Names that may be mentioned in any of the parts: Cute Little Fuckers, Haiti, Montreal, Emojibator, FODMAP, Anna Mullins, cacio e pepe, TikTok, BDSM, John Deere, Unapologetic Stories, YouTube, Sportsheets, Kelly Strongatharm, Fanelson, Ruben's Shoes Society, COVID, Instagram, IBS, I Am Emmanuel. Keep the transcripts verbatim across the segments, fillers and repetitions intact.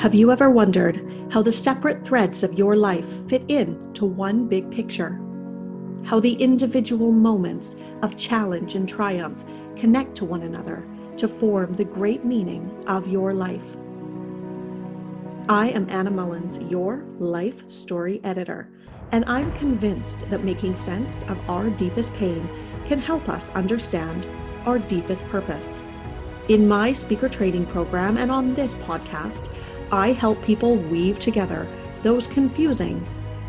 Have you ever wondered how the separate threads of your life fit in to one big picture? How the individual moments of challenge and triumph connect to one another to form the great meaning of your life? I am Anna Mullins, your life story editor, and I'm convinced that making sense of our deepest pain can help us understand our deepest purpose. In my speaker training program and on this podcast, I help people weave together those confusing,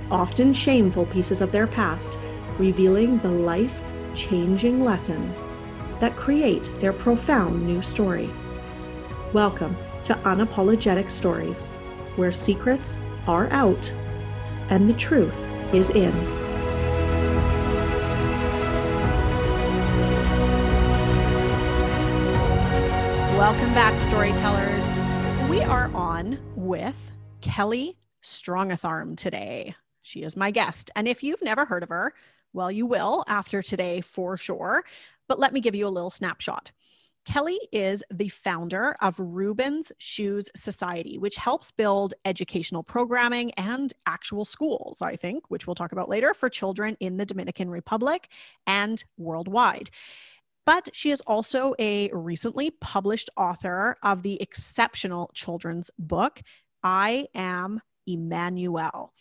often shameful pieces of their past, revealing the life-changing lessons that create their profound new story. Welcome to Unapologetic Stories, where secrets are out and the truth is in. Welcome back, storytellers. We are on with Kelly Strongatharm today. She is my guest. And if you've never heard of her, well, you will after today for sure. But let me give you a little snapshot. Kelly is the founder of Ruben's Shoes Society, which helps build educational programming and actual schools, I think, which we'll talk about later, for children in the Dominican Republic and worldwide. But she is also a recently published author of the exceptional children's book, I Am Emmanuel.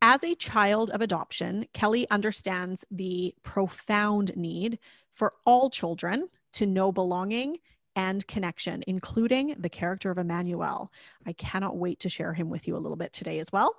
As a child of adoption, Kelly understands the profound need for all children to know belonging and connection, including the character of Emmanuel. I cannot wait to share him with you a little bit today as well.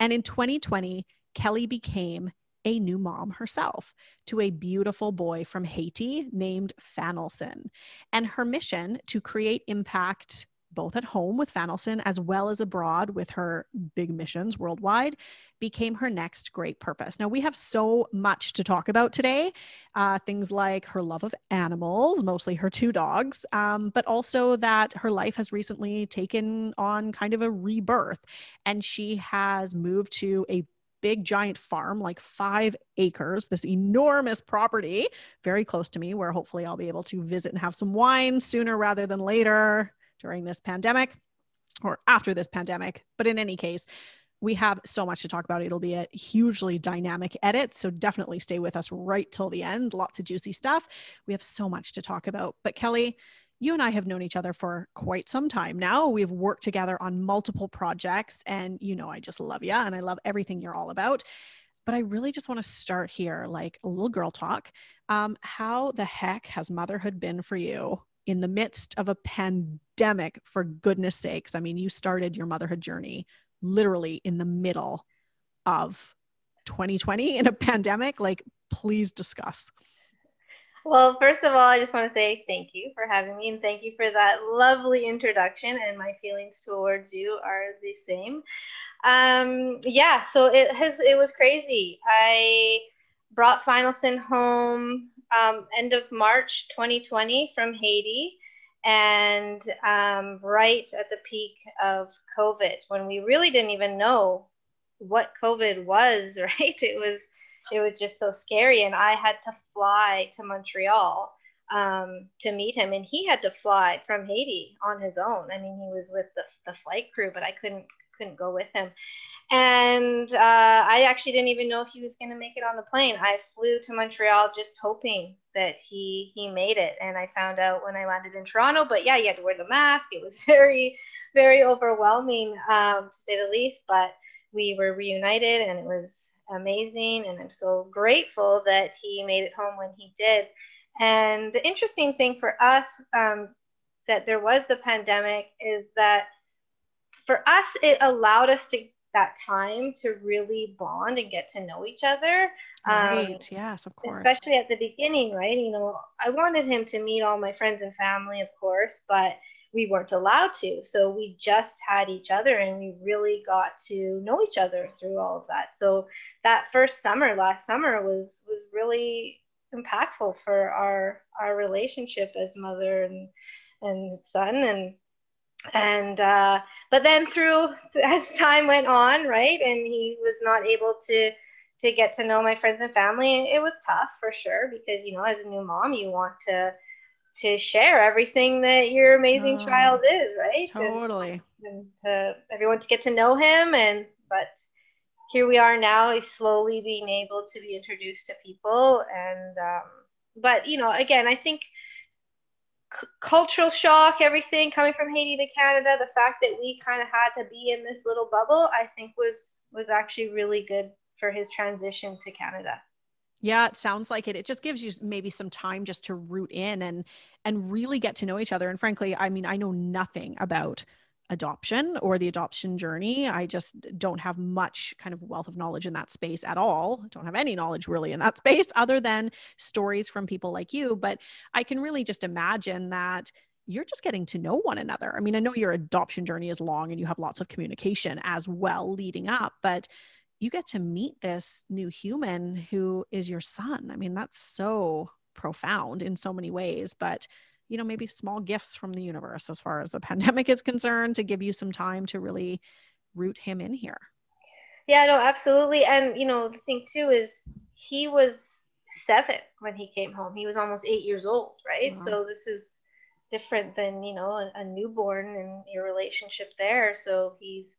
And in twenty twenty, Kelly became a new mom herself to a beautiful boy from Haiti named Fanelson, and her mission to create impact both at home with Finalson as well as abroad with her big missions worldwide became her next great purpose. Now, we have so much to talk about today, uh, things like her love of animals, mostly her two dogs, um, but also that her life has recently taken on kind of a rebirth, and she has moved to a big giant farm, like five acres, this enormous property very close to me where hopefully I'll be able to visit and have some wine sooner rather than later during this pandemic or after this pandemic. But in any case, we have so much to talk about. It'll be a hugely dynamic edit, so definitely stay with us right till the end. Lots of juicy stuff. We have so much to talk about. But Kelly, you and I have known each other for quite some time now. We've worked together on multiple projects, and you know I just love you and I love everything you're all about. But I really just want to start here, like a little girl talk. Um, how the heck has motherhood been for you in the midst of a pandemic, for goodness sakes? I mean, you started your motherhood journey literally in the middle of twenty twenty in a pandemic. Like, please discuss. Well, first of all, I just want to say thank you for having me, and thank you for that lovely introduction, and my feelings towards you are the same. Um, yeah, so it has, it was crazy. I brought Finalson home um, end of March twenty twenty from Haiti, and um, right at the peak of COVID, when we really didn't even know what COVID was, right? It was It was just so scary. And I had to fly to Montreal um, to meet him. And he had to fly from Haiti on his own. I mean, he was with the, the flight crew, but I couldn't couldn't go with him. And uh, I actually didn't even know if he was going to make it on the plane. I flew to Montreal just hoping that he he made it. And I found out when I landed in Toronto. But yeah, you had to wear the mask. It was very, very overwhelming, um, to say the least. But we were reunited, and it was amazing, and I'm so grateful that he made it home when he did. And the interesting thing for us, um, that there was the pandemic, is that for us it allowed us to that time to really bond and get to know each other. Um, right. Yes, of course. Especially at the beginning, right? You know, I wanted him to meet all my friends and family, of course, but we weren't allowed to. So we just had each other, and we really got to know each other through all of that. So that first summer, last summer, was was really impactful for our our relationship as mother and and son. And and uh, but then through, as time went on, right, and he was not able to to get to know my friends and family, it was tough for sure, because you know, as a new mom, you want to to share everything that your amazing oh, child is, right? Totally. And, and to everyone to get to know him. And but here we are now, he's slowly being able to be introduced to people. And um, but, you know, again, I think c- cultural shock, everything coming from Haiti to Canada, the fact that we kind of had to be in this little bubble, I think was was actually really good for his transition to Canada. Yeah, it sounds like it. It just gives you maybe some time just to root in and and really get to know each other. And frankly, I mean, I know nothing about adoption or the adoption journey. I just don't have much kind of wealth of knowledge in that space at all. I don't have any knowledge really in that space other than stories from people like you. But I can really just imagine that you're just getting to know one another. I mean, I know your adoption journey is long and you have lots of communication as well leading up, but you get to meet this new human who is your son. I mean, that's so profound in so many ways, but you know, maybe small gifts from the universe as far as the pandemic is concerned to give you some time to really root him in here. Yeah, no, absolutely. And, you know, the thing too is he was seven when he came home. He was almost eight years old, right? Mm-hmm. So this is different than, you know, a, a newborn and your relationship there. So he's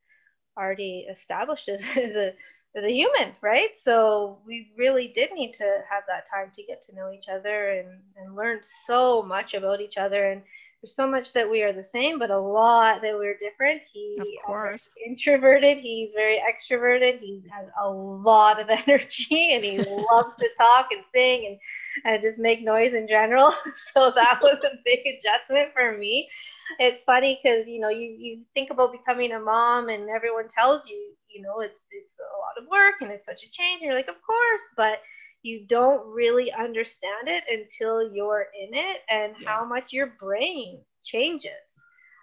already established as, as a as a human, right? So we really did need to have that time to get to know each other and, and learn so much about each other. And there's so much that we are the same, but a lot that we're different. He of course. is introverted. He's very extroverted. He has a lot of energy and he loves to talk and sing and, and just make noise in general. So that was a big adjustment for me. It's funny because, you know, you, you think about becoming a mom and everyone tells you, you know, it's it's a lot of work and it's such a change. And you're like, of course, but you don't really understand it until you're in it and yeah. how much your brain changes.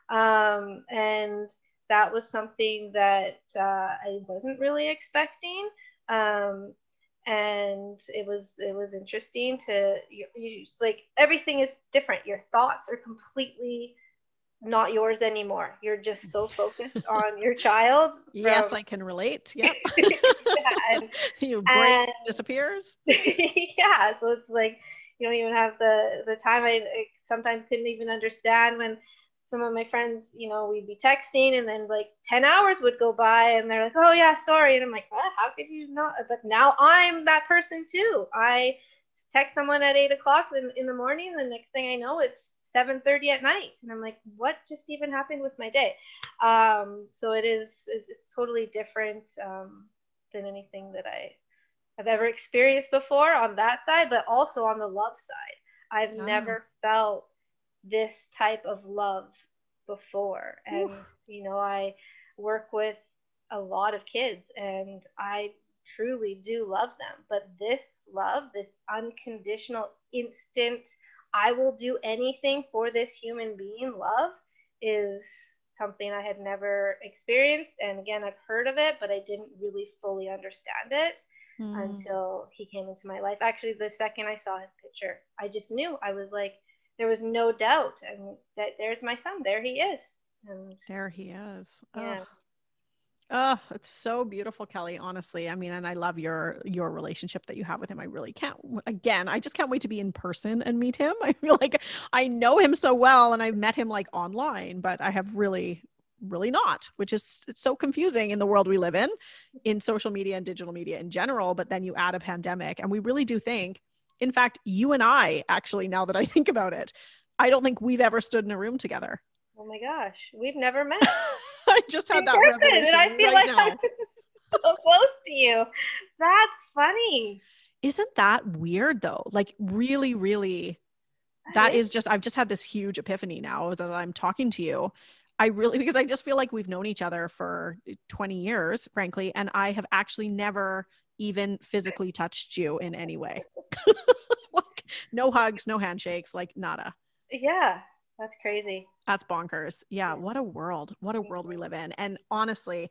Um, and that was something that uh, I wasn't really expecting. Um, and it was it was interesting to, you, you like, everything is different. Your thoughts are completely not yours anymore. You're just so focused on your child. From... Yes, I can relate. Yep. Yeah. Your brain and... disappears. Yeah. So it's like, you don't even have the, the time. I, I sometimes couldn't even understand when some of my friends, you know, we'd be texting and then like ten hours would go by and they're like, oh yeah, sorry. And I'm like, what? How could you not? But now I'm that person too. I text someone at eight o'clock in, in the morning. The next thing I know, it's seven thirty at night. And I'm like, what just even happened with my day? Um, so it is, it's, it's totally different um, than anything that I have ever experienced before on that side, but also on the love side. I've oh. never felt this type of love before. And, Oof. you know, I work with a lot of kids and I truly do love them. But this love, this unconditional, instant, I will do anything for this human being love is something I had never experienced. And again, I've heard of it, but I didn't really fully understand it mm. until he came into my life. Actually, the second I saw his picture, I just knew. I was like, there was no doubt. I mean, that there's my son. There he is. And there he is. Yeah. Oh. Oh, it's so beautiful, Kelly, honestly. I mean, and I love your, your relationship that you have with him. I really can't, again, I just can't wait to be in person and meet him. I feel like I know him so well and I've met him like online, but I have really, really not, which is it's so confusing in the world we live in, in social media and digital media in general. But then you add a pandemic and we really do think, in fact, you and I actually, now that I think about it, I don't think we've ever stood in a room together. Oh my gosh, we've never met. I just had that revelation and I feel right like now. I'm so close to you. That's funny. Isn't that weird though? Like really, really, that I is just, I've just had this huge epiphany now that I'm talking to you. I really, because I just feel like we've known each other for twenty years, frankly. And I have actually never even physically touched you in any way. Like no hugs, no handshakes, like nada. Yeah. That's crazy. That's bonkers. Yeah. What a world. What a world we live in. And honestly,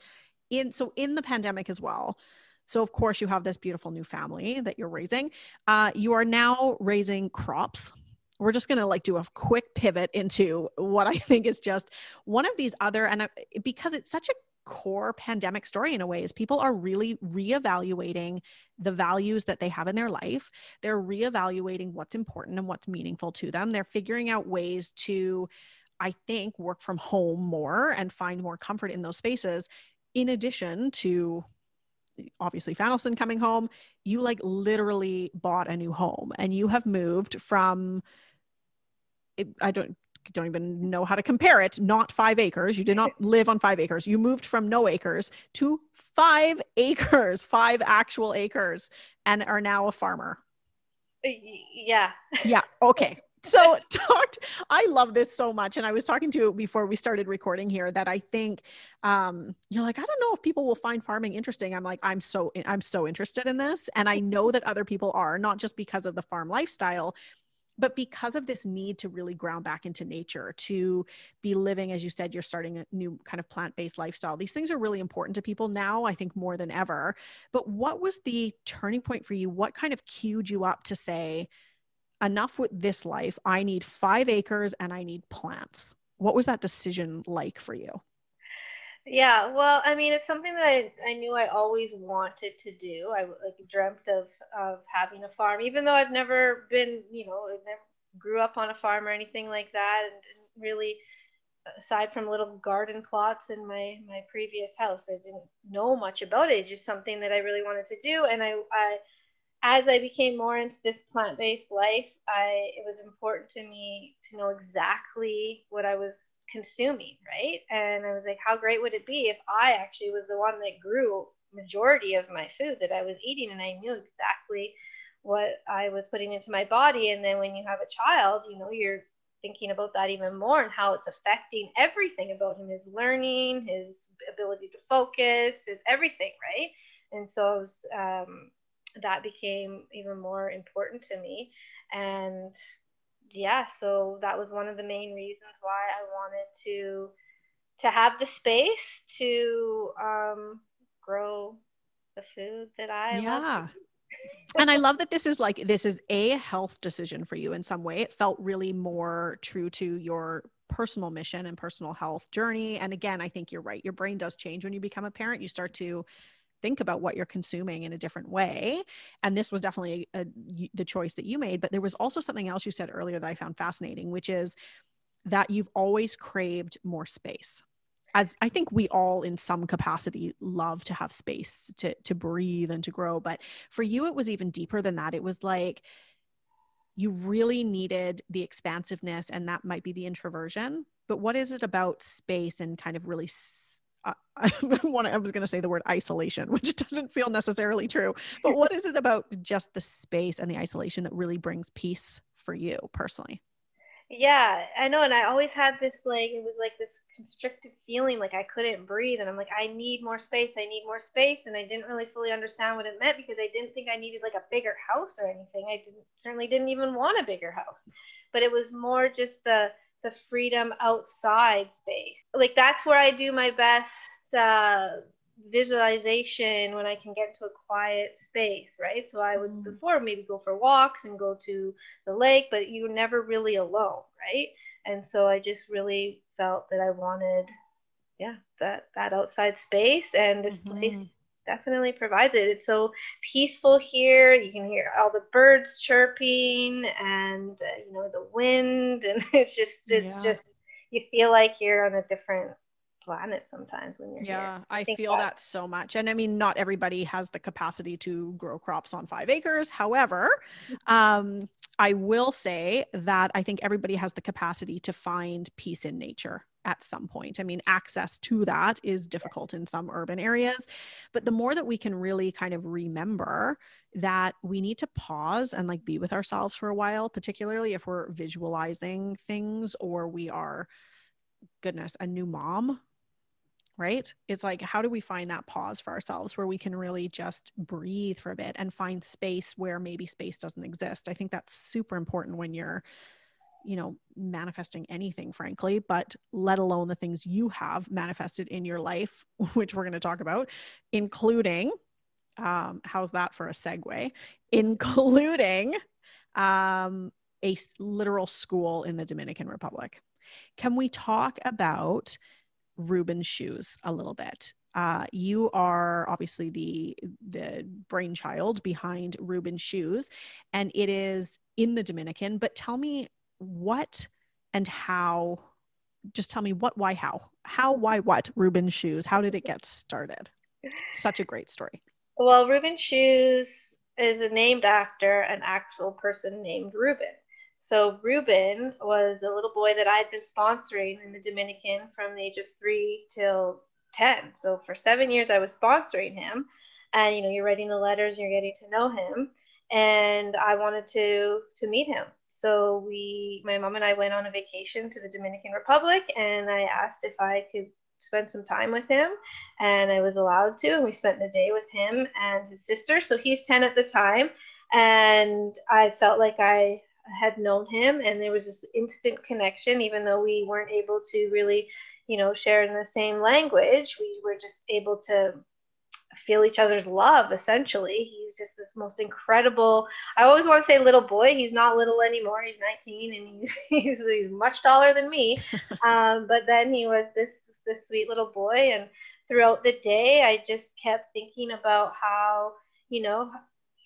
in, so in the pandemic as well. So of course you have this beautiful new family that you're raising. Uh, you are now raising crops. We're just going to like do a quick pivot into what I think is just one of these other, and I, because it's such a core pandemic story in a way, is people are really reevaluating the values that they have in their life. They're reevaluating what's important and what's meaningful to them. They're figuring out ways to, I think, work from home more and find more comfort in those spaces. In addition to obviously Fanelson coming home, you like literally bought a new home and you have moved from, I don't, don't even know how to compare it, not five acres. You did not live on five acres. You moved from no acres to five acres, five actual acres, and are now a farmer. Yeah. Yeah. Okay. So talked, I love this so much. And I was talking to you before we started recording here that I think um, you're like, I don't know if people will find farming interesting. I'm like, I'm so, I'm so interested in this. And I know that other people are, not just because of the farm lifestyle, but because of this need to really ground back into nature, to be living, as you said, you're starting a new kind of plant-based lifestyle. These things are really important to people now, I think more than ever. But what was the turning point for you? What kind of cued you up to say, enough with this life, I need five acres and I need plants? What was that decision like for you? Yeah, well, I mean, it's something that I, I knew I always wanted to do. I like dreamt of, of having a farm, even though I've never been, you know, I never grew up on a farm or anything like that. And, and really, aside from little garden plots in my, my previous house, I didn't know much about it. It's just something that I really wanted to do. And I, I as I became more into this plant-based life, I it was important to me to know exactly what I was consuming, right? And I was like, how great would it be if I actually was the one that grew majority of my food that I was eating, and I knew exactly what I was putting into my body. And then when you have a child, you know, you're thinking about that even more, and how it's affecting everything about him, his learning, his ability to focus, his everything, right? And so it was, um, that became even more important to me. And yeah, so that was one of the main reasons why I wanted to to have the space to um, grow the food that I yeah. love. And I love that this is like, this is a health decision for you in some way. It felt really more true to your personal mission and personal health journey. And again, I think you're right. Your brain does change when you become a parent. You start to think about what you're consuming in a different way. And this was definitely a, a, the choice that you made, but there was also something else you said earlier that I found fascinating, which is that you've always craved more space. As I think we all in some capacity love to have space to, to breathe and to grow. But for you, it was even deeper than that. It was like, you really needed the expansiveness, and that might be the introversion, but what is it about space and kind of really I, want to, I was going to say the word isolation, which doesn't feel necessarily true, but what is it about just the space and the isolation that really brings peace for you personally? Yeah, I know. And I always had this, like, it was like this constricted feeling, like I couldn't breathe. And I'm like, I need more space. I need more space. And I didn't really fully understand what it meant, because I didn't think I needed like a bigger house or anything. I didn't, certainly didn't even want a bigger house, but it was more just the the freedom outside space. Like that's where I do my best uh, visualization, when I can get into a quiet space, right? So I would mm. before maybe go for walks and go to the lake, but you're never really alone, right? And so I just really felt that I wanted, yeah, that, that outside space, and this mm-hmm. place definitely provides it. It's so peaceful here. You can hear all the birds chirping, and uh, you know, the wind, and it's just it's yeah. just you feel like you're on a different planet sometimes when you're yeah, here. I, I feel that so much. And I mean, not everybody has the capacity to grow crops on five acres. However, um, I will say that I think everybody has the capacity to find peace in nature at some point. I mean, access to that is difficult in some urban areas, but the more that we can really kind of remember that we need to pause and like be with ourselves for a while, particularly if we're visualizing things or we are, goodness, a new mom, right? It's like, how do we find that pause for ourselves where we can really just breathe for a bit and find space where maybe space doesn't exist? I think that's super important when you're, you know, manifesting anything, frankly, but let alone the things you have manifested in your life, which we're going to talk about, including, um, how's that for a segue, including um, a literal school in the Dominican Republic. Can we talk about Ruben's Shoes a little bit. Uh, you are obviously the the brainchild behind Ruben's Shoes, and it is in the Dominican. But tell me what and how. Just tell me what, why, how, how, why, what Ruben's Shoes. How did it get started? Such a great story. Well, Ruben's Shoes is named after an actual person named Ruben. So Ruben was a little boy that I had been sponsoring in the Dominican from the age of three till ten. So for seven years, I was sponsoring him, and, you know, you're writing the letters, and you're getting to know him, and I wanted to, to meet him. So we, my mom and I went on a vacation to the Dominican Republic, and I asked if I could spend some time with him, and I was allowed to, and we spent the day with him and his sister. So he's ten at the time, and I felt like I had known him, and there was this instant connection, even though we weren't able to really, you know, share in the same language. We were just able to feel each other's love, essentially. He's just this most incredible, I always want to say little boy. He's not little anymore. He's nineteen, and he's he's, he's much taller than me. Um, but then he was this this sweet little boy, and throughout the day I just kept thinking about how, you know,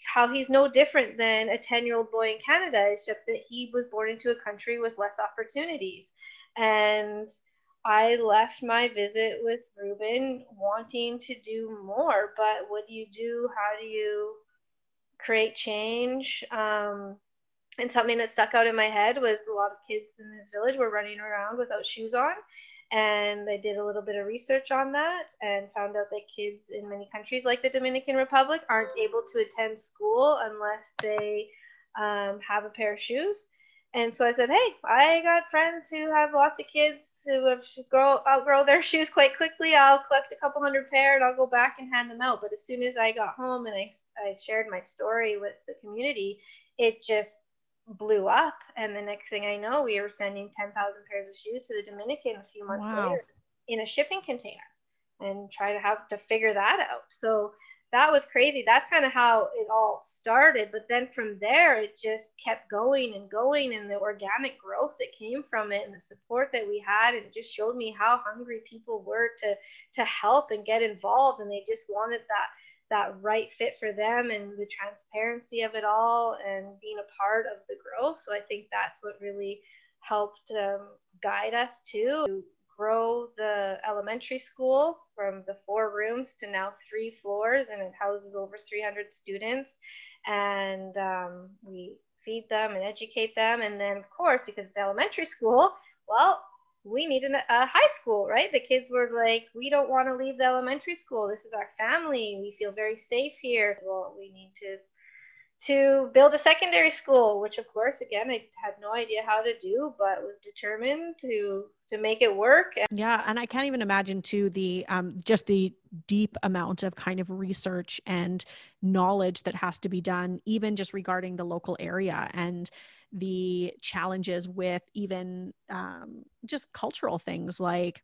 how he's no different than a ten-year-old boy in Canada, except that he was born into a country with less opportunities. And I left my visit with Ruben wanting to do more, but what do you do? How do you create change? Um, and something that stuck out in my head was a lot of kids in this village were running around without shoes on. And I did a little bit of research on that and found out that kids in many countries like the Dominican Republic aren't able to attend school unless they um, have a pair of shoes. And so I said, hey, I got friends who have lots of kids who have grow, outgrow their shoes quite quickly. I'll collect a couple hundred pair and I'll go back and hand them out. But as soon as I got home and I, I shared my story with the community, it just blew up, and the next thing I know, we were sending ten thousand pairs of shoes to the Dominican a few months wow. later in a shipping container, and try to have to figure that out. So that was crazy. That's kind of how it all started. But then from there, it just kept going and going, and the organic growth that came from it and the support that we had, and it just showed me how hungry people were to to help and get involved, and they just wanted that that right fit for them, and the transparency of it all, and being a part of the growth. So I think that's what really helped um, guide us to, to grow the elementary school from the four rooms to now three floors, and it houses over three hundred students. And um, we feed them and educate them. And then of course, because it's elementary school, well, we need a high school, right? The kids were like, we don't want to leave the elementary school. This is our family. We feel very safe here. Well, we need to to build a secondary school, which of course, again, I had no idea how to do, but was determined to to make it work. Yeah. And I can't even imagine too the, um, just the deep amount of kind of research and knowledge that has to be done, even just regarding the local area, and the challenges with even um, just cultural things like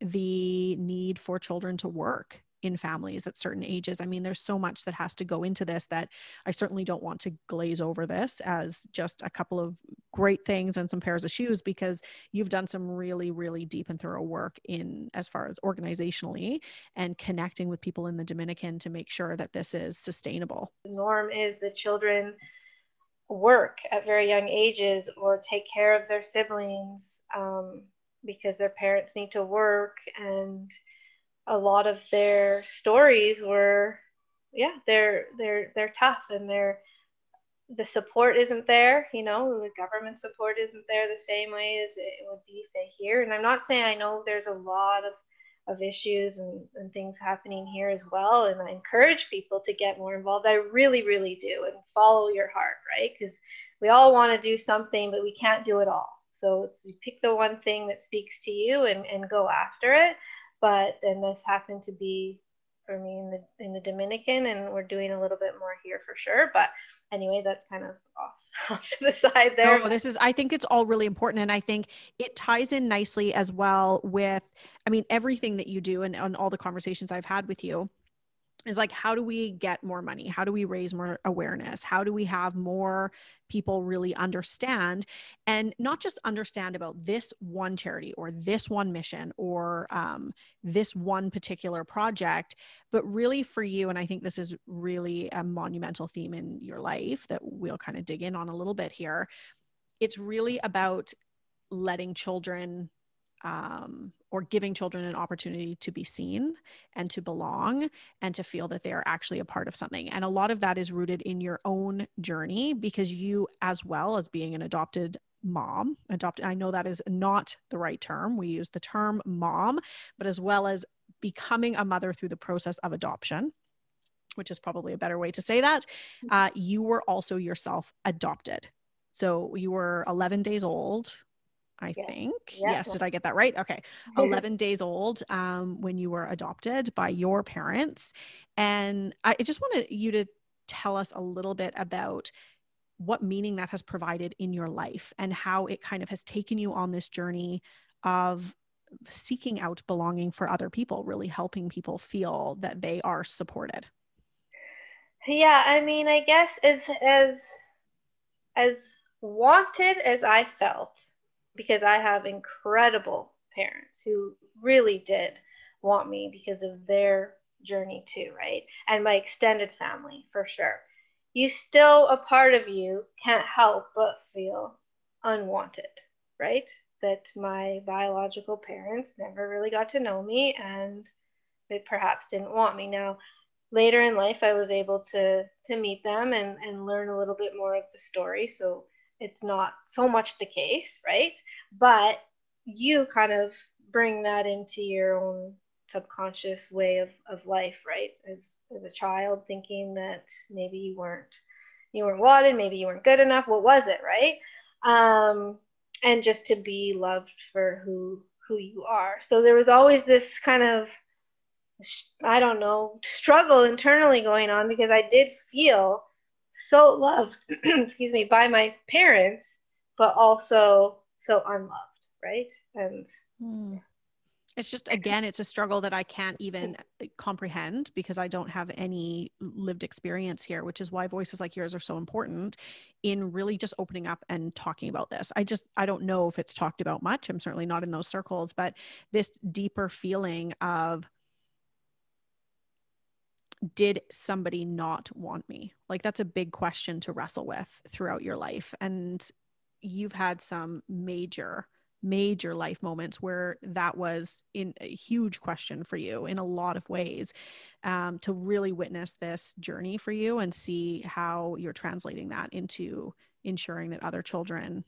the need for children to work in families at certain ages. I mean, there's so much that has to go into this that I certainly don't want to glaze over this as just a couple of great things and some pairs of shoes, because you've done some really, really deep and thorough work in as far as organizationally and connecting with people in the Dominican to make sure that this is sustainable. The norm is the children work at very young ages or take care of their siblings um, because their parents need to work, and a lot of their stories were, yeah, they're, they're, they're tough, and they're, the support isn't there, you know, the government support isn't there the same way as it would be, say, here. And I'm not saying, I know there's a lot of, of issues and, and things happening here as well. And I encourage people to get more involved. I really, really do. And follow your heart, right? Because we all want to do something, but we can't do it all. So it's, you pick the one thing that speaks to you and, and go after it. But then this happened to be for me in the, in the Dominican, and we're doing a little bit more here for sure. But anyway, that's kind of off, off to the side there. No, this is, I think it's all really important. And I think it ties in nicely as well with, I mean, everything that you do, and, and all the conversations I've had with you is like, how do we get more money? How do we raise more awareness? How do we have more people really understand, and not just understand about this one charity or this one mission or um, this one particular project, but really for you. And I think this is really a monumental theme in your life that we'll kind of dig in on a little bit here. It's really about letting children um, or giving children an opportunity to be seen and to belong and to feel that they are actually a part of something. And a lot of that is rooted in your own journey, because you, as well as being an adopted mom, adopted, I know that is not the right term. We use the term mom, but as well as becoming a mother through the process of adoption, which is probably a better way to say that, uh, you were also yourself adopted. So you were eleven days old, I yeah. think. Yeah. Yes. Did I get that right? Okay. eleven days old um, when you were adopted by your parents. And I just wanted you to tell us a little bit about what meaning that has provided in your life and how it kind of has taken you on this journey of seeking out belonging for other people, really helping people feel that they are supported. Yeah. I mean, I guess it's as, as wanted as I felt, because I have incredible parents who really did want me because of their journey too, right? And my extended family, for sure. You still, a part of you can't help but feel unwanted, right? That my biological parents never really got to know me, and they perhaps didn't want me. Now, later in life, I was able to, to meet them and, and learn a little bit more of the story. So it's not so much the case, right? But you kind of bring that into your own subconscious way of, of life, right? As, as a child, thinking that maybe you weren't, you weren't wanted, maybe you weren't good enough. What was it, right? Um, and just to be loved for who, who you are. So there was always this kind of, I don't know, struggle internally going on, because I did feel so loved, excuse me, by my parents, but also so unloved, right? And mm. it's just, again, it's a struggle that I can't even comprehend, because I don't have any lived experience here, which is why voices like yours are so important in really just opening up and talking about this. I just, I don't know if it's talked about much. I'm certainly not in those circles, but this deeper feeling of, did somebody not want me? Like, that's a big question to wrestle with throughout your life. And you've had some major, major life moments where that was in a huge question for you in a lot of ways, um, to really witness this journey for you and see how you're translating that into ensuring that other children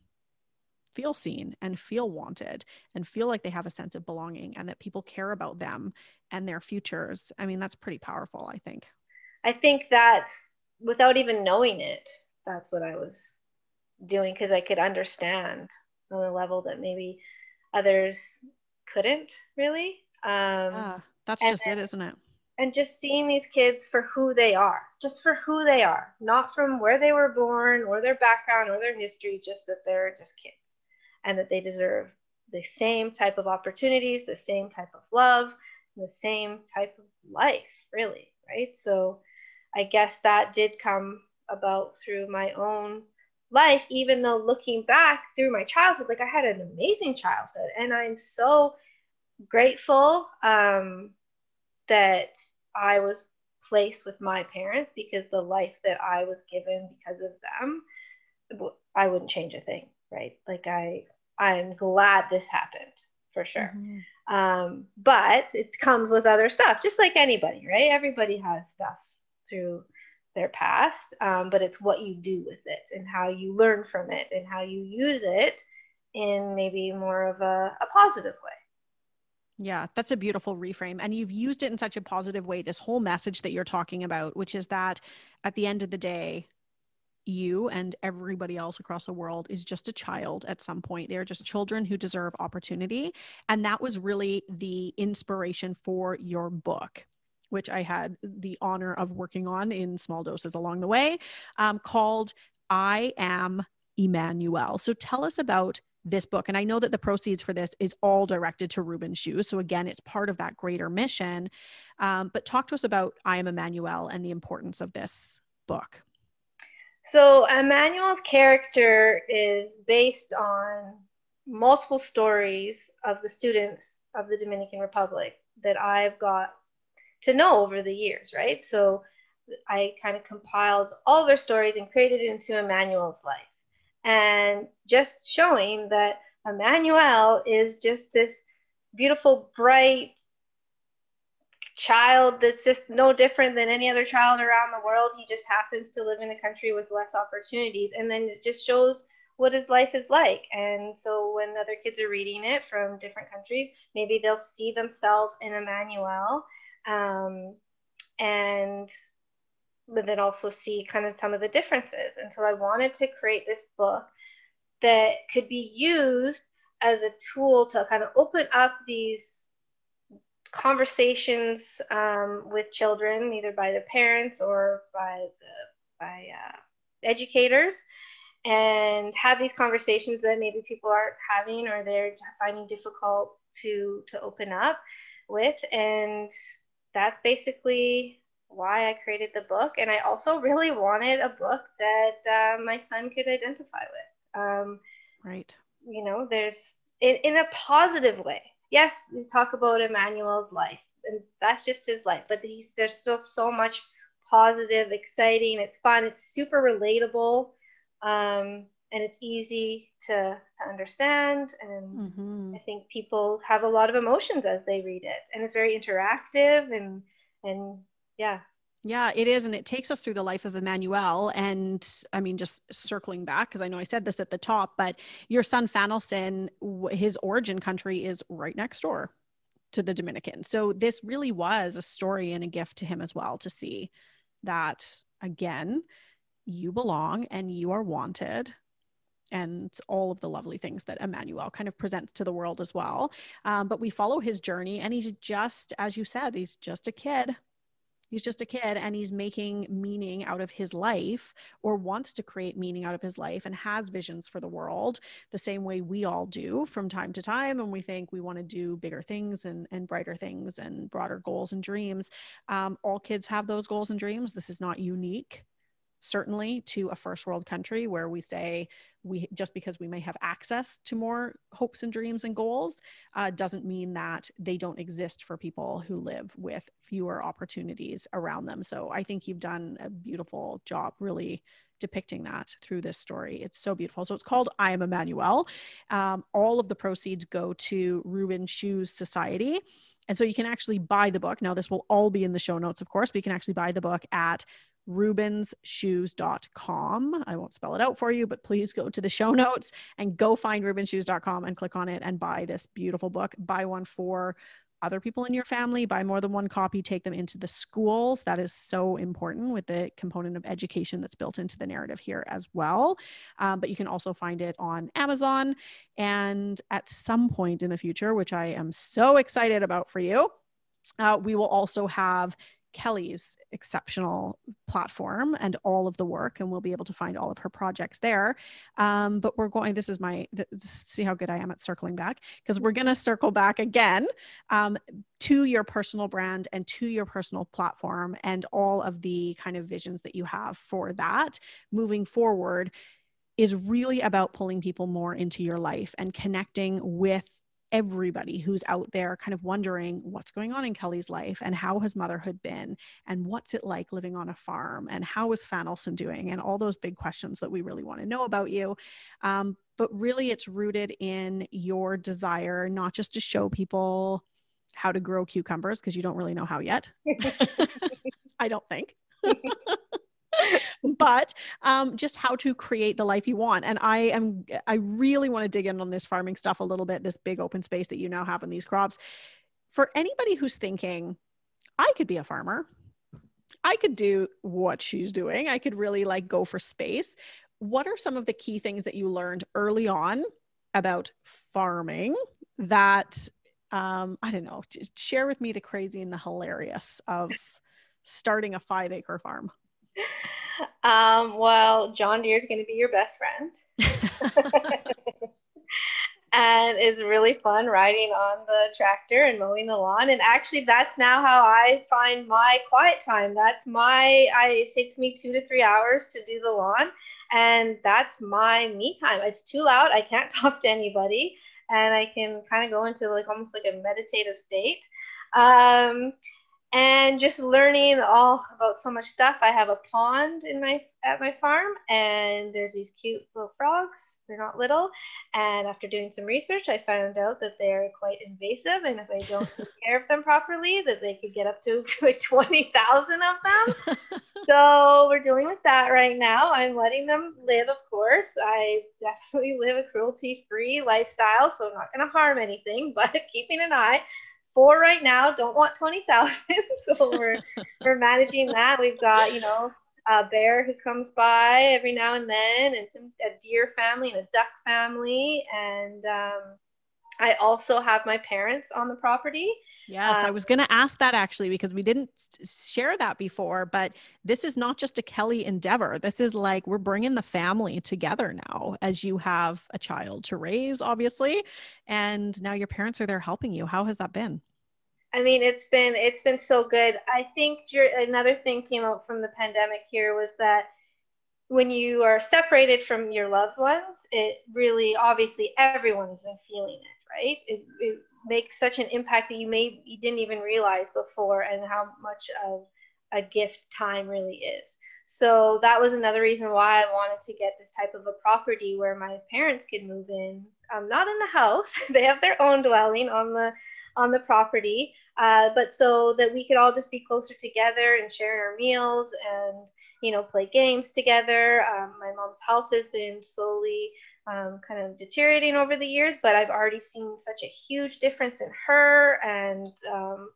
feel seen and feel wanted and feel like they have a sense of belonging and that people care about them and their futures. I mean, that's pretty powerful, I think. I think that's, without even knowing it, that's what I was doing, because I could understand on a level that maybe others couldn't really. Um, uh, that's just then, it, isn't it? And just seeing these kids for who they are, just for who they are, not from where they were born or their background or their history, just that they're just kids. And that they deserve the same type of opportunities, the same type of love, the same type of life, really, right? So I guess that did come about through my own life, even though looking back through my childhood, like I had an amazing childhood, and I'm so grateful um, that I was placed with my parents, because the life that I was given because of them, I wouldn't change a thing. Right. Like I, I'm glad this happened for sure. Mm-hmm. Um, but it comes with other stuff, just like anybody, right? Everybody has stuff through their past, um, but it's what you do with it and how you learn from it and how you use it in maybe more of a, a positive way. Yeah, that's a beautiful reframe. And you've used it in such a positive way, this whole message that you're talking about, which is that at the end of the day, you and everybody else across the world is just a child at some point. They're just children who deserve opportunity. And that was really the inspiration for your book, which I had the honor of working on in small doses along the way, um, called I Am Emmanuel. So tell us about this book. And I know that the proceeds for this is all directed to Ruben's Shoes. So again, it's part of that greater mission. Um, but talk to us about I Am Emmanuel and the importance of this book. So Emmanuel's character is based on multiple stories of the students of the Dominican Republic that I've got to know over the years, right? So I kind of compiled all their stories and created it into Emmanuel's life. And just showing that Emmanuel is just this beautiful, bright child that's just no different than any other child around the world. He just happens to live in a country with less opportunities. And then it just shows what his life is like. And so when other kids are reading it from different countries, maybe they'll see themselves in Emmanuel. Um, and but then also see kind of some of the differences. And so I wanted to create this book that could be used as a tool to kind of open up these conversations um, with children, either by the parents or by, the, by uh, educators, and have these conversations that maybe people aren't having or they're finding difficult to, to open up with. And that's basically why I created the book. And I also really wanted a book that uh, my son could identify with. Um, right. You know, there's in, in a positive way. Yes, we talk about Emmanuel's life, and that's just his life, but he's, there's still so much positive, exciting, it's fun, it's super relatable, um, and it's easy to, to understand. And mm-hmm. I think people have a lot of emotions as they read it, and it's very interactive and, and, Yeah. Yeah, it is. And it takes us through the life of Emmanuel. And I mean, just circling back, because I know I said this at the top, but your son, Fanelson, his origin country is right next door to the Dominican. So this really was a story and a gift to him as well, to see that, again, you belong and you are wanted, and all of the lovely things that Emmanuel kind of presents to the world as well. Um, but we follow his journey, and he's just, as you said, he's just a kid. He's just a kid, and he's making meaning out of his life, or wants to create meaning out of his life, and has visions for the world the same way we all do from time to time. And we think we want to do bigger things and, and brighter things and broader goals and dreams. Um, all kids have those goals and dreams. This is not unique, certainly, to a first world country where we say we just because we may have access to more hopes and dreams and goals uh, doesn't mean that they don't exist for people who live with fewer opportunities around them. So I think you've done a beautiful job really depicting that through this story. It's so beautiful. So it's called I Am Emmanuel. Um, all of the proceeds go to Ruben's Shoes Society. And so you can actually buy the book. Now, this will all be in the show notes, of course, but you can actually buy the book at Ruben's Shoes dot com. I won't spell it out for you, but please go to the show notes and go find Ruben's Shoes dot com and click on it and buy this beautiful book. Buy one for other people in your family, buy more than one copy, take them into the schools. That is so important with the component of education that's built into the narrative here as well. Um, but you can also find it on Amazon, and at some point in the future, which I am so excited about for you, uh, we will also have Kelly's exceptional platform and all of the work, and we'll be able to find all of her projects there. Um, but we're going, this is my, th- see how good I am at circling back, because we're going to circle back again um, to your personal brand and to your personal platform and all of the kind of visions that you have for that moving forward is really about pulling people more into your life and connecting with everybody who's out there kind of wondering what's going on in Kelly's life, and how has motherhood been, and what's it like living on a farm, and how is Fanelson doing, and all those big questions that we really want to know about you. Um, but really it's rooted in your desire, not just to show people how to grow cucumbers, because you don't really know how yet. I don't think. But um, just how to create the life you want. And I am, I really want to dig in on this farming stuff a little bit, this big open space that you now have in these crops. For anybody who's thinking, I could be a farmer, I could do what she's doing, I could really like go for space. What are some of the key things that you learned early on about farming that, um, I don't know, share with me the crazy and the hilarious of starting a five acre farm? Um, well, John Deere is going to be your best friend. is really fun riding on the tractor and mowing the lawn. And actually, that's now how I find my quiet time. That's my, I, it takes me two to three hours to do the lawn. And that's my me time. It's too loud. I can't talk to anybody. And I can kind of go into like almost like a meditative state. Um, and just learning all about so much stuff. I have a pond in my at my farm, and there's these cute little frogs. They're not little. And after doing some research, I found out that they're quite invasive. And if I don't take care of them properly, that they could get up to like twenty thousand of them. So we're dealing with that right now. I'm letting them live, of course. I definitely live a cruelty-free lifestyle, so I'm not going to harm anything, but keeping an eye. Four right now, don't want twenty thousand. So we're, we're managing that. We've got, you know, a bear who comes by every now and then, and some a deer family and a duck family, and um I also have my parents on the property. Yes, um, I was going to ask that actually, because we didn't share that before, but this is not just a Kelly endeavor. This is like, we're bringing the family together now, as you have a child to raise, obviously, and now your parents are there helping you. How has that been? I mean, it's been, it's been so good. I think another thing came out from the pandemic here was that when you are separated from your loved ones, it really, obviously everyone has been feeling it. Right? It, it makes such an impact that you may you didn't even realize before, and how much of a gift time really is. So that was another reason why I wanted to get this type of a property where my parents could move in. Um, not in the house; they have their own dwelling on the on the property, uh, but so that we could all just be closer together and sharing our meals and you know play games together. Um, my mom's health has been slowly. Um, kind of deteriorating over the years, but I've already seen such a huge difference in her, and um,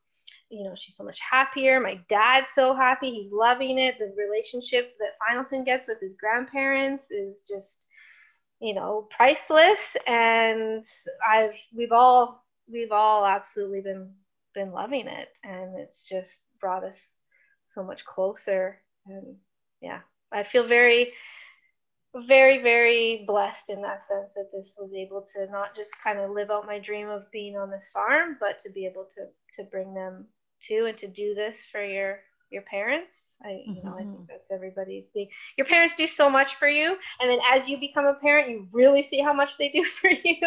you know she's so much happier. My dad's so happy, he's loving it. The relationship that Finalson gets with his grandparents is just you know priceless, and I've we've all we've all absolutely been been loving it, and it's just brought us so much closer. And yeah, I feel very very, very blessed in that sense that this was able to not just kind of live out my dream of being on this farm, but to be able to to bring them to and to do this for your your parents. I you mm-hmm. know I think that's everybody's thing. Your parents do so much for you, and then as you become a parent, you really see how much they do for you,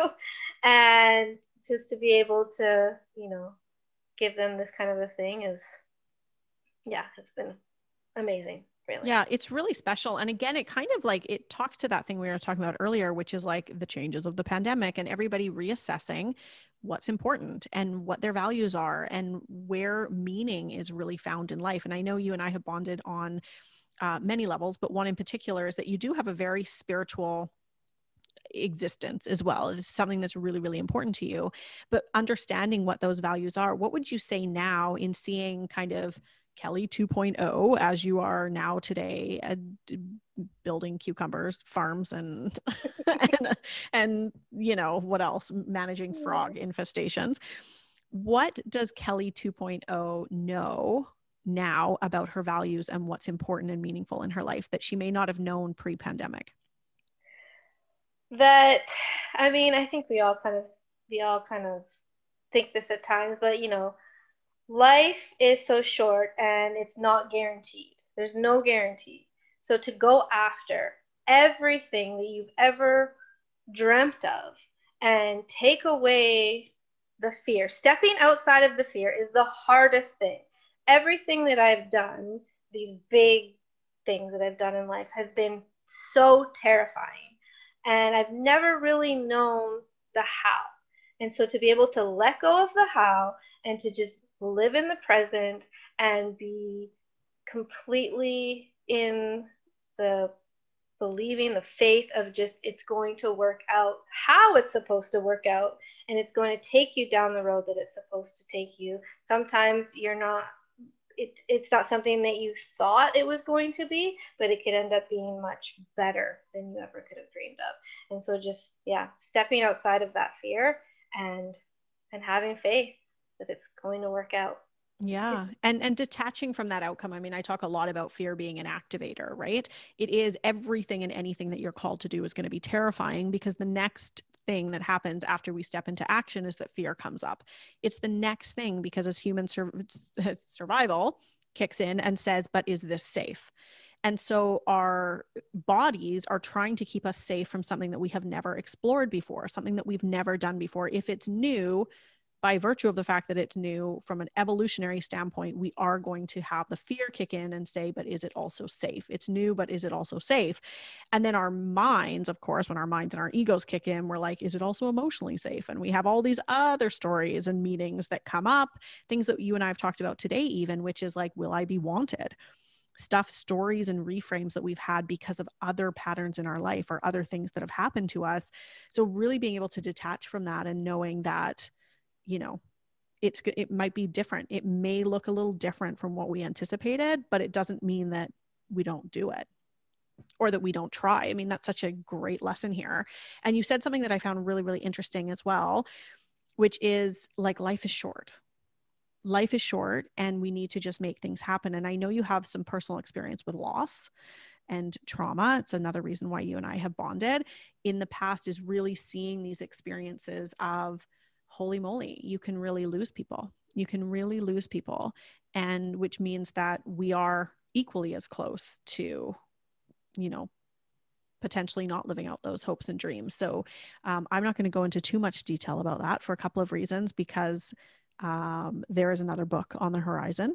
and just to be able to you know give them this kind of a thing is yeah, it's been amazing. Really. Yeah, it's really special. And again, it kind of like, it talks to that thing we were talking about earlier, which is like the changes of the pandemic and everybody reassessing what's important and what their values are and where meaning is really found in life. And I know you and I have bonded on uh, many levels, but one in particular is that you do have a very spiritual existence as well. It's something that's really, really important to you, but understanding what those values are, what would you say now in seeing kind of Kelly two point oh, as you are now today, uh, building cucumbers, farms, and, and, and, you know, what else, managing frog infestations. What does Kelly two point oh know now about her values and what's important and meaningful in her life that she may not have known pre-pandemic? That, I mean, I think we all kind of, we all kind of think this at times, but, you know, life is so short and it's not guaranteed. There's no guarantee. So to go after everything that you've ever dreamt of and take away the fear, stepping outside of the fear is the hardest thing. Everything that I've done, these big things that I've done in life has been so terrifying. And I've never really known the how. And so to be able to let go of the how and to just live in the present and be completely in the believing, the faith of just it's going to work out how it's supposed to work out, and it's going to take you down the road that it's supposed to take you. Sometimes you're not, it, it's not something that you thought it was going to be, but it could end up being much better than you ever could have dreamed of. And so just, yeah, stepping outside of that fear and and having faith that it's going to work out. Yeah. And, and detaching from that outcome. I mean, I talk a lot about fear being an activator, right? It is everything and anything that you're called to do is going to be terrifying because the next thing that happens after we step into action is that fear comes up. It's the next thing, because as human sur- survival kicks in and says, but is this safe? And so our bodies are trying to keep us safe from something that we have never explored before, something that we've never done before. If it's new, by virtue of the fact that it's new, from an evolutionary standpoint, we are going to have the fear kick in and say, but is it also safe? It's new, but is it also safe? And then our minds, of course, when our minds and our egos kick in, we're like, is it also emotionally safe? And we have all these other stories and meetings that come up, things that you and I have talked about today even, which is like, will I be wanted? Stuff, stories, and reframes that we've had because of other patterns in our life or other things that have happened to us. So really being able to detach from that and knowing that, you know, it's, it might be different. It may look a little different from what we anticipated, but it doesn't mean that we don't do it or that we don't try. I mean, that's such a great lesson here. And you said something that I found really, really interesting as well, which is like, life is short. Life is short and we need to just make things happen. And I know you have some personal experience with loss and trauma. It's another reason why you and I have bonded in the past, is really seeing these experiences of, holy moly, you can really lose people. You can really lose people. And which means that we are equally as close to, you know, potentially not living out those hopes and dreams. So um, I'm not going to go into too much detail about that for a couple of reasons, because Um, there is another book on the horizon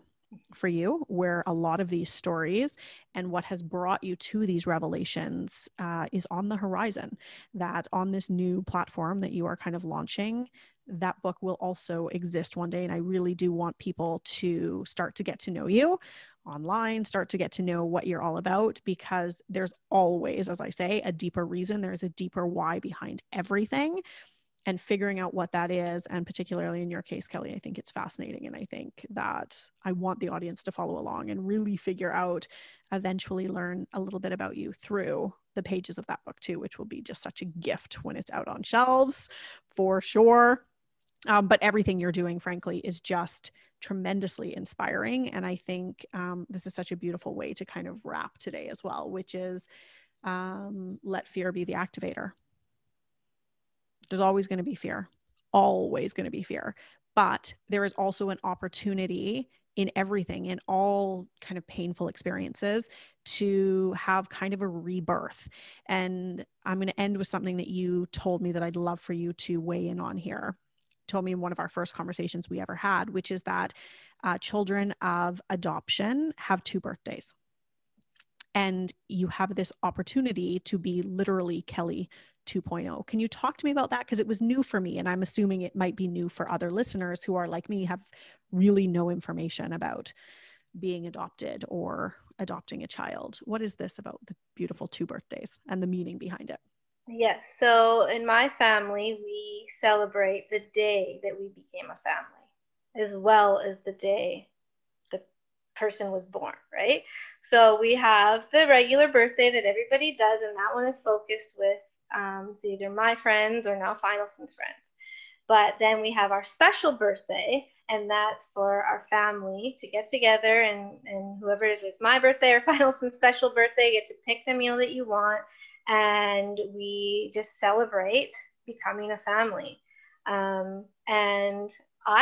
for you where a lot of these stories and what has brought you to these revelations uh, is on the horizon, that on this new platform that you are kind of launching, that book will also exist one day. And I really do want people to start to get to know you online, start to get to know what you're all about, because there's always, as I say, a deeper reason. There's a deeper why behind everything. And figuring out what that is, and particularly in your case, Kelly, I think it's fascinating. And I think that I want the audience to follow along and really figure out, eventually learn a little bit about you through the pages of that book too, which will be just such a gift when it's out on shelves, for sure. Um, but everything you're doing, frankly, is just tremendously inspiring. And I think um, this is such a beautiful way to kind of wrap today as well, which is um, let fear be the activator. There's always going to be fear, always going to be fear, but there is also an opportunity in everything, in all kind of painful experiences, to have kind of a rebirth. And I'm going to end with something that you told me that I'd love for you to weigh in on here. You told me in one of our first conversations we ever had, which is that uh, children of adoption have two birthdays, and you have this opportunity to be literally Kelly two point oh. Can you talk to me about that? Because it was new for me, and I'm assuming it might be new for other listeners who are like me, have really no information about being adopted or adopting a child. What is this about the beautiful two birthdays and the meaning behind it? Yes. So in my family, we celebrate the day that we became a family, as well as the day the person was born, right? So we have the regular birthday that everybody does, and that one is focused with Um, it's either my friends or now Finalson's friends. But then we have our special birthday, and that's for our family to get together, and, and whoever it is, my birthday or Finalson's special birthday, get to pick the meal that you want, and we just celebrate becoming a family. Um, and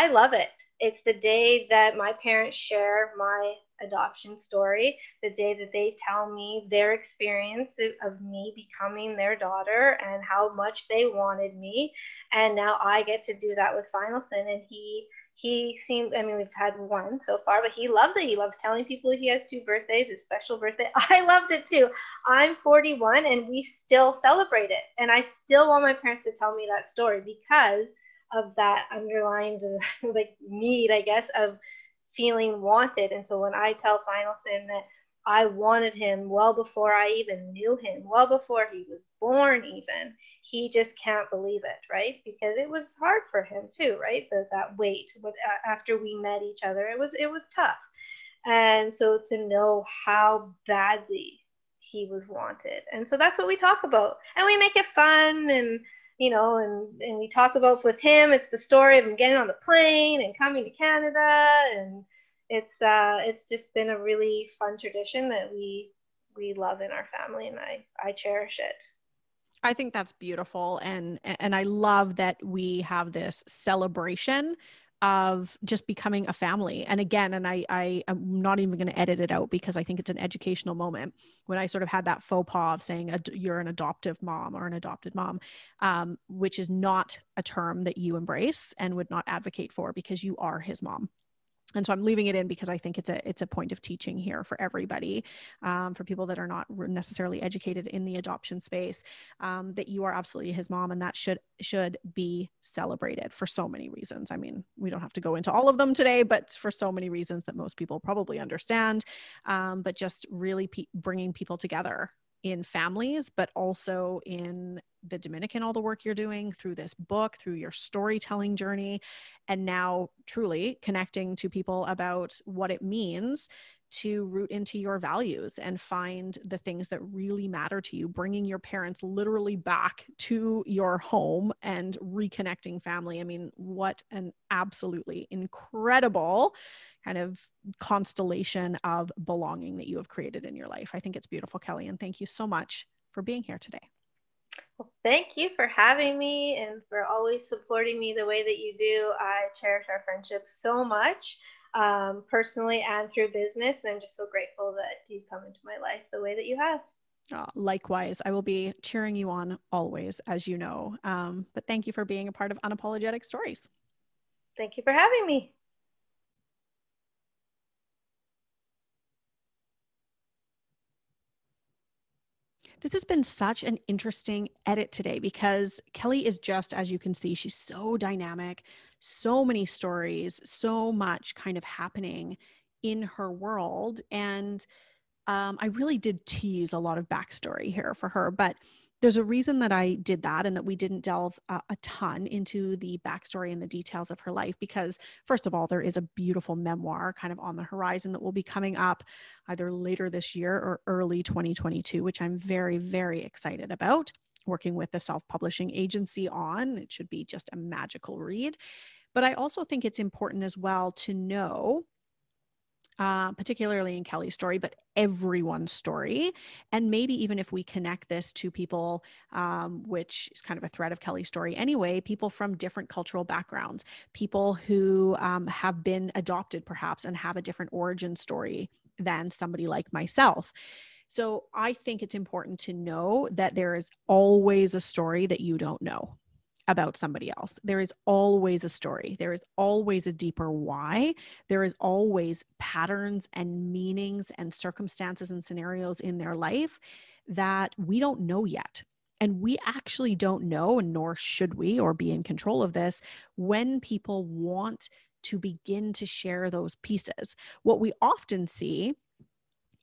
I love it. It's the day that my parents share my adoption story, the day that they tell me their experience of me becoming their daughter and how much they wanted me. And now I get to do that with Finalson, and he he seems, I mean, we've had one so far, but he loves it. He loves telling people he has two birthdays, his special birthday. I loved it too. I'm forty-one and we still celebrate it, and I still want my parents to tell me that story because of that underlying desire, like need, I guess, of feeling wanted. And so when I tell Finalson that I wanted him well before I even knew him, well before he was born even, he just can't believe it, right? Because it was hard for him too, right? That, that wait, with, after we met each other, it was, it was tough. And so to know how badly he was wanted. And so that's what we talk about, and we make it fun, and you know, and, and we talk about with him, it's the story of him getting on the plane and coming to Canada. And it's, uh, it's just been a really fun tradition that we, we love in our family, and I, I cherish it. I think that's beautiful. And, and I love that we have this celebration of just becoming a family. And again, and I, I am not even going to edit it out because I think it's an educational moment when I sort of had that faux pas of saying you're an adoptive mom or an adopted mom, um, which is not a term that you embrace and would not advocate for because you are his mom. And so I'm leaving it in because I think it's a it's a point of teaching here for everybody, um, for people that are not necessarily educated in the adoption space, um, that you are absolutely his mom, and that should should be celebrated for so many reasons. I mean, we don't have to go into all of them today, but for so many reasons that most people probably understand, um, but just really pe- bringing people together in families, but also in the Dominican, all the work you're doing through this book, through your storytelling journey, and now truly connecting to people about what it means to root into your values and find the things that really matter to you, bringing your parents literally back to your home and reconnecting family. I mean, what an absolutely incredible kind of constellation of belonging that you have created in your life. I think it's beautiful, Kelly, and thank you so much for being here today. Well, thank you for having me and for always supporting me the way that you do. I cherish our friendship so much, um, personally and through business. And I'm just so grateful that you've come into my life the way that you have. Oh, likewise, I will be cheering you on always, as you know. Um, but thank you for being a part of Unapologetic Stories. Thank you for having me. This has been such an interesting edit today because Kelly is just, as you can see, she's so dynamic, so many stories, so much kind of happening in her world. And um, I really did tease a lot of backstory here for her, but there's a reason that I did that and that we didn't delve uh, a ton into the backstory and the details of her life, because first of all, there is a beautiful memoir kind of on the horizon that will be coming up either later this year or early twenty twenty-two, which I'm very, very excited about working with the self-publishing agency on. It should be just a magical read. But I also think it's important as well to know, Uh, particularly in Kelly's story, but everyone's story. And maybe even if we connect this to people, um, which is kind of a thread of Kelly's story anyway, people from different cultural backgrounds, people who um, have been adopted perhaps and have a different origin story than somebody like myself. So I think it's important to know that there is always a story that you don't know about somebody else. There is always a story. There is always a deeper why. There is always patterns and meanings and circumstances and scenarios in their life that we don't know yet. And we actually don't know, and nor should we or be in control of this, when people want to begin to share those pieces. What we often see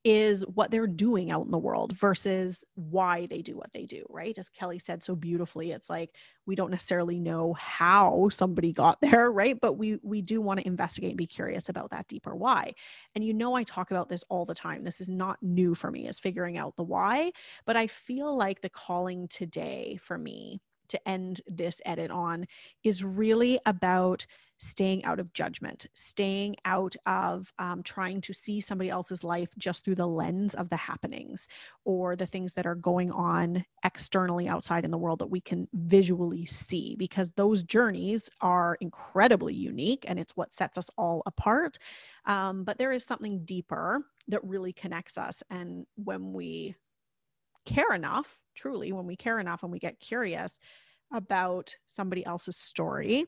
is what they're doing out in the world versus why they do what they do, right? As Kelly said so beautifully, it's like we don't necessarily know how somebody got there, right? But we we do want to investigate and be curious about that deeper why. And you know, I talk about this all the time. This is not new for me, is figuring out the why. But I feel like the calling today for me to end this edit on is really about staying out of judgment, staying out of um, trying to see somebody else's life just through the lens of the happenings or the things that are going on externally outside in the world that we can visually see, because those journeys are incredibly unique and it's what sets us all apart. Um, but there is something deeper that really connects us. And when we care enough, truly, when we care enough and we get curious about somebody else's story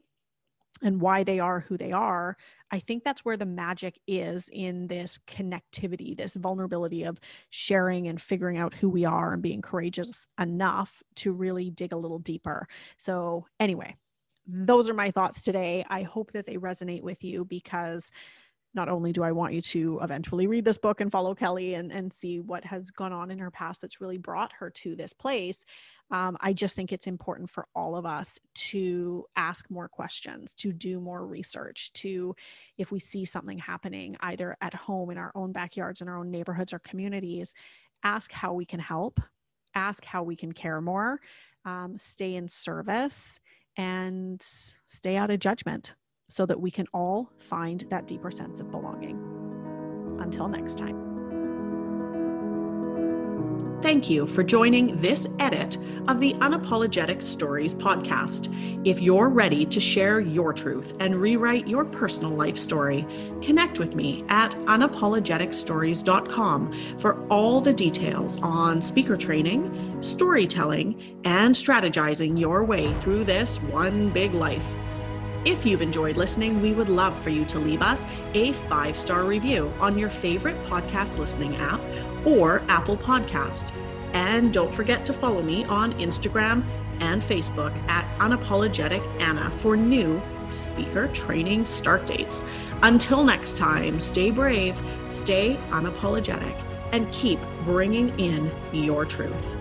and why they are who they are, I think that's where the magic is in this connectivity, this vulnerability of sharing and figuring out who we are and being courageous enough to really dig a little deeper. So anyway, those are my thoughts today. I hope that they resonate with you, because not only do I want you to eventually read this book and follow Kelly and, and see what has gone on in her past that's really brought her to this place, um, I just think it's important for all of us to ask more questions, to do more research, to, if we see something happening either at home, in our own backyards, in our own neighborhoods or communities, ask how we can help, ask how we can care more, um, stay in service, and stay out of judgment, so that we can all find that deeper sense of belonging. Until next time. Thank you for joining this edit of the Unapologetic Stories podcast. If you're ready to share your truth and rewrite your personal life story, connect with me at unapologetic stories dot com for all the details on speaker training, storytelling, and strategizing your way through this one big life. If you've enjoyed listening, we would love for you to leave us a five-star review on your favorite podcast listening app or Apple Podcast. And don't forget to follow me on Instagram and Facebook at Unapologetic Anna for new speaker training start dates. Until next time, stay brave, stay unapologetic, and keep bringing in your truth.